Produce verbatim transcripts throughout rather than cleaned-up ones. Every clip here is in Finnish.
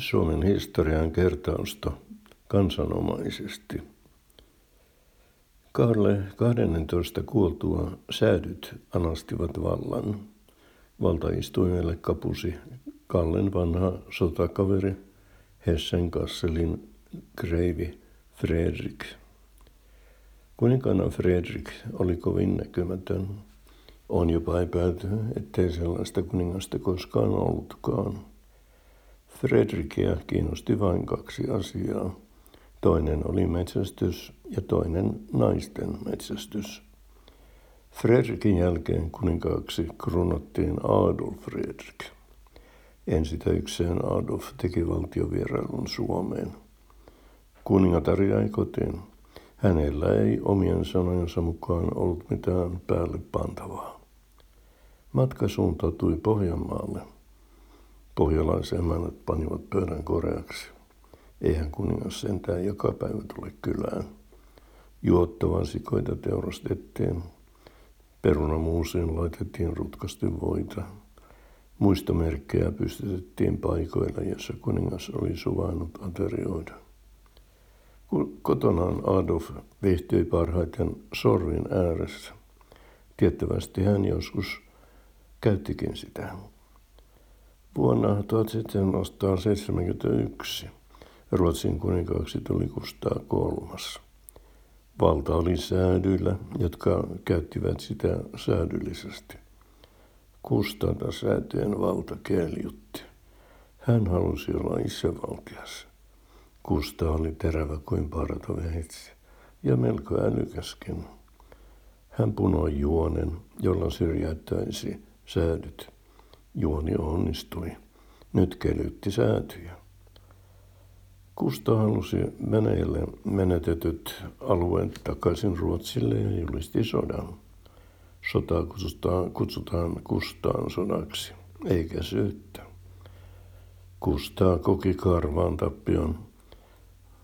Suomen historian kertausta kansanomaisesti. Kalle kahdennentoista kuoltua säädyt anastivat vallan. Valtaistuimelle kapusi Kallen vanha sotakaveri Hessenkasselin kreivi Fredrik. Kuninkaana Fredrik oli kovin näkymätön. On jopa epäilty, ettei sellaista kuningasta koskaan ollutkaan. Fredrikia kiinnosti vain kaksi asiaa. Toinen oli metsästys ja toinen naisten metsästys. Fredrikin jälkeen kuninkaaksi kruunattiin Adolf Fredrik. Ensitöikseen Adolf teki valtiovierailun Suomeen. Kuningatar jäi kotiin. Hänellä ei omien sanojensa mukaan ollut mitään päälle pantavaa. Matka suuntautui Pohjanmaalle. Pohjalaisemännät panivat pöydän koreaksi. Eihän kuningas sentään joka päivä tule kylään. Juottavansikoita teurastettiin. Perunamuusiin laitettiin rutkasti voita. Muistomerkkejä pystytettiin paikoilla, jossa kuningas oli suvainnut aterioida. Kotonaan Adolf viihtyi parhaiten sorvin ääressä. Tiettävästi hän joskus käyttikin sitä. Vuonna tuhatsataseitsemänkymmentäyksi Ruotsin kuninkaaksi tuli Kustaa kolmas. Valta oli säädyillä, jotka käyttivät sitä säädyllisesti. Kustaata säätöjen valta keljutti. Hän halusi olla itsevaltias. Kustaa oli terävä kuin partaveitsi ja melko älykäskin. Hän punoi juonen, jolla syrjäyttäisi säädyt. Juoni onnistui. Nyt kelytti säätyjä. Kustaa halusi Venäjälle menetetyt alueet takaisin Ruotsille ja julisti sodan. Sotaa kutsutaan, kutsutaan Kustaan sodaksi, eikä syyttä. Kustaa koki karvaan tappion.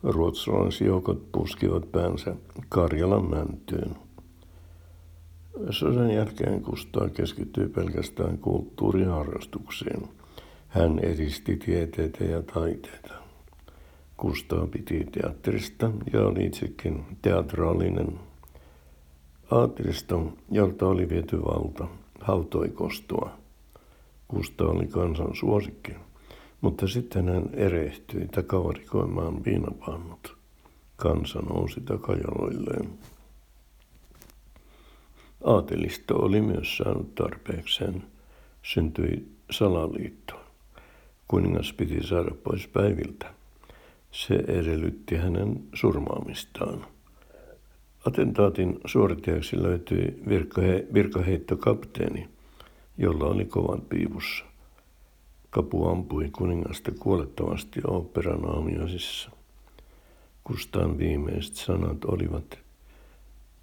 Ruotsalaisjoukot puskivat päänsä Karjalan mäntyyn. Sodan jälkeen Kustaa keskittyi pelkästään kulttuuriharrastuksiin. Hän edisti tieteitä ja taiteita. Kustaa piti teatterista ja oli itsekin teatraalinen. Aatrista, jolta oli viety valta, hautoi Kostoa. Kustaa oli kansan suosikki, mutta sitten hän erehtyi takavarikoimaan viinapannut. Kansa nousi takajaloilleen. Aatelisto oli myös saanut tarpeekseen. Syntyi salaliitto. Kuningas piti saada pois päiviltä. Se edellytti hänen surmaamistaan. Attentaatin suorittajaksi löytyi virkahe- virkaheittokapteeni, jolla oli kovan piipussa. Kapu ampui kuningasta kuolettavasti oopperan aamiaisissa. Kustaan viimeiset sanat olivat: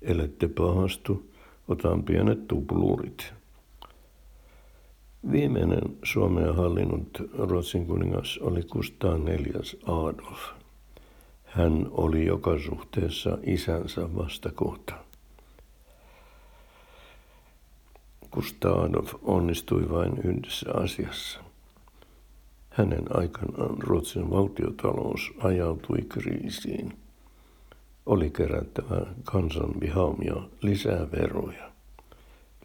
"Elette pahastu, otan pienet tupluurit." Viimeinen Suomea hallinnut Ruotsin kuningas oli Kustaa neljäs Adolf. Hän oli joka suhteessa isänsä vastakohta. Kustaa Adof onnistui vain yhdessä asiassa. Hänen aikanaan Ruotsin valtiotalous ajautui kriisiin. Oli kerättävä kansan vihaamia lisää veroja.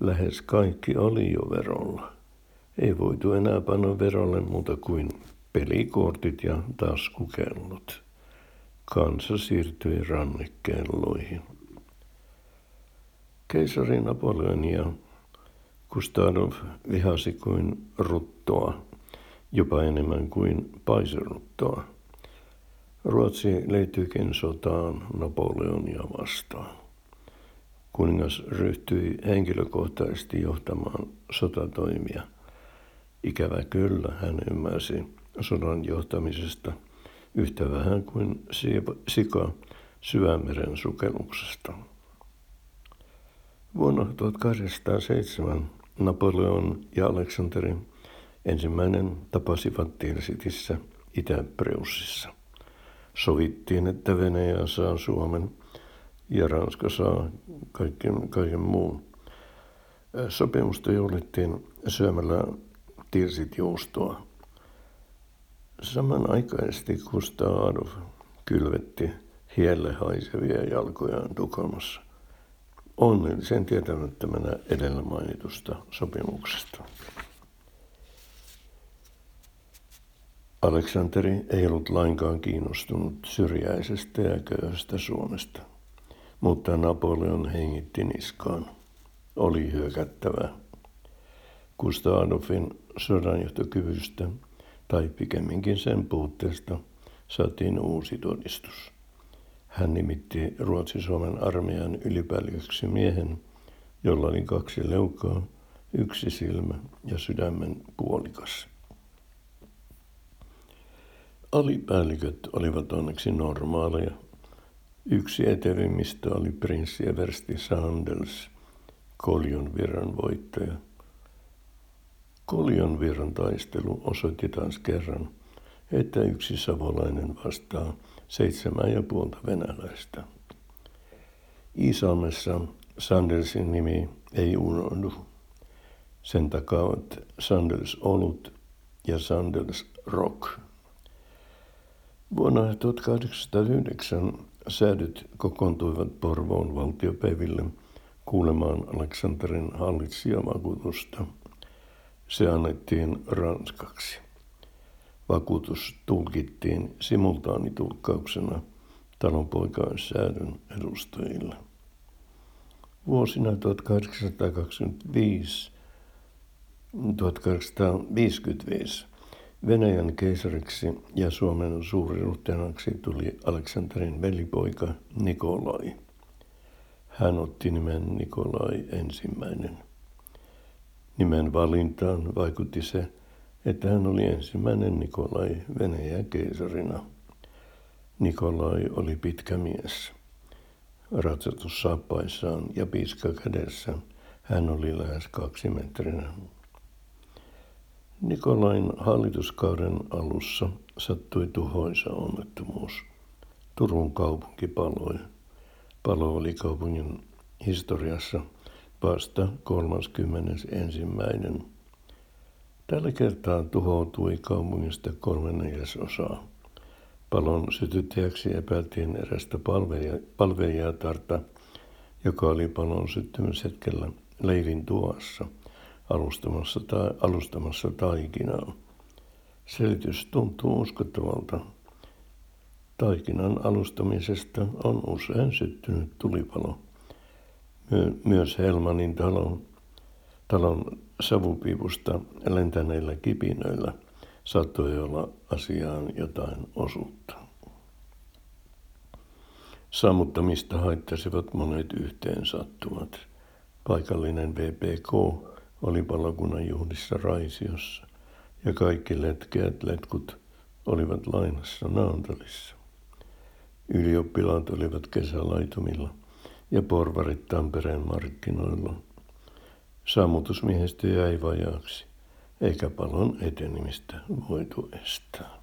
Lähes kaikki oli jo verolla. Ei voitu enää panna verolle muuta kuin pelikortit ja taskukellot. Kansa siirtyi rannekelloihin. Keisari Napoleonia Gustav Adof vihasi kuin ruttoa, jopa enemmän kuin paiseruttoa. Ruotsi liittyikin sotaan Napoleonia vastaan. Kuningas ryhtyi henkilökohtaisesti johtamaan sotatoimia. Ikävä kyllä hän ymmärsi sodan johtamisesta yhtä vähän kuin sika syvämeren sukelluksesta. Vuonna tuhatkahdeksansataaseitsemän Napoleon ja Aleksanteri ensimmäinen tapasivat Tirsitissä Itä-Preussissa. Sovittiin, että Venäjä saa Suomen ja Ranska saa kaiken, kaiken muun. Sopimusta joulittiin syömällä tirsitjuustoa. Samanaikaisesti Gustav Adof kylvetti hielle haisevia jalkojaan Dukamassa. Onnellisen tietämättömänä edellä mainitusta sopimuksesta. Aleksanteri ei ollut lainkaan kiinnostunut syrjäisestä ja köyhästä Suomesta, mutta Napoleon hengitti niskaan. Oli hyökättävä. Gustav Adolfin sodanjohtokyvystä, tai pikemminkin sen puutteesta, saatiin uusi todistus. Hän nimitti Ruotsi-Suomen armeijan ylipäälliköksi miehen, jolla oli kaksi leukaa, yksi silmä ja sydämen puolikas. Alipäälliköt olivat onneksi normaaleja. Yksi etevimmistä oli prinssieversti Sandels, Koljonvirran voittaja. Koljonvirran taistelu osoitti taas kerran, että yksi savolainen vastaa seitsemän ja puolta venäläistä. Iisalmessa Sandelsin nimi ei unohdu. Sen takaavat Sandels-olut ja Sandels-rock. Vuonna tuhatkahdeksansataayhdeksän säädyt kokoontuivat Porvoon valtiopäiville kuulemaan Aleksanterin hallitsijavakuutusta. Se annettiin ranskaksi. Vakuutus tulkittiin simultaanitulkkauksena talonpoikainsäädön edustajilla. Vuosina tuhatkahdeksansataakaksikymmentäviisi–tuhatkahdeksansataaviisikymmentäviisi Venäjän keisariksi ja Suomen suuriruhtinaksi tuli Aleksanterin velipoika Nikolai. Hän otti nimen Nikolai ensimmäinen. Nimen valintaan vaikutti se, että hän oli ensimmäinen Nikolai Venäjän keisarina. Nikolai oli pitkä mies. Ratsatussaappaissaan ja piiska kädessä hän oli lähes kaksimetrinen. Nikolain hallituskauden alussa sattui tuhoisa onnettomuus. Turun kaupunki paloi. Palo oli kaupungin historiassa vasta kolmaskymmenesensimmäinen. Tällä kertaa tuhoutui kaupungista kolme neljäsosaa. Palon sytyttäjäksi epäiltiin erästä palvelijatarta, joka oli palon syttymishetkellä leirin tuossa alustamassa, ta- alustamassa taikinaa. Selitys tuntuu uskottavalta. Taikinan alustamisesta on usein syttynyt tulipalo. My- myös Helmanin talon, talon savupiipusta lentäneillä kipinöillä saattoi olla asiaan jotain osuutta. Sammuttamista haittasivat monet yhteen sattuvat. Paikallinen V P K oli palokunnan juhlissa Raisiossa ja kaikki letkeät letkut olivat lainassa Naantalissa. Ylioppilaat olivat kesälaitumilla ja porvarit Tampereen markkinoilla. Sammutusmiehestä jäi vajaaksi, eikä palon etenemistä voitu estää.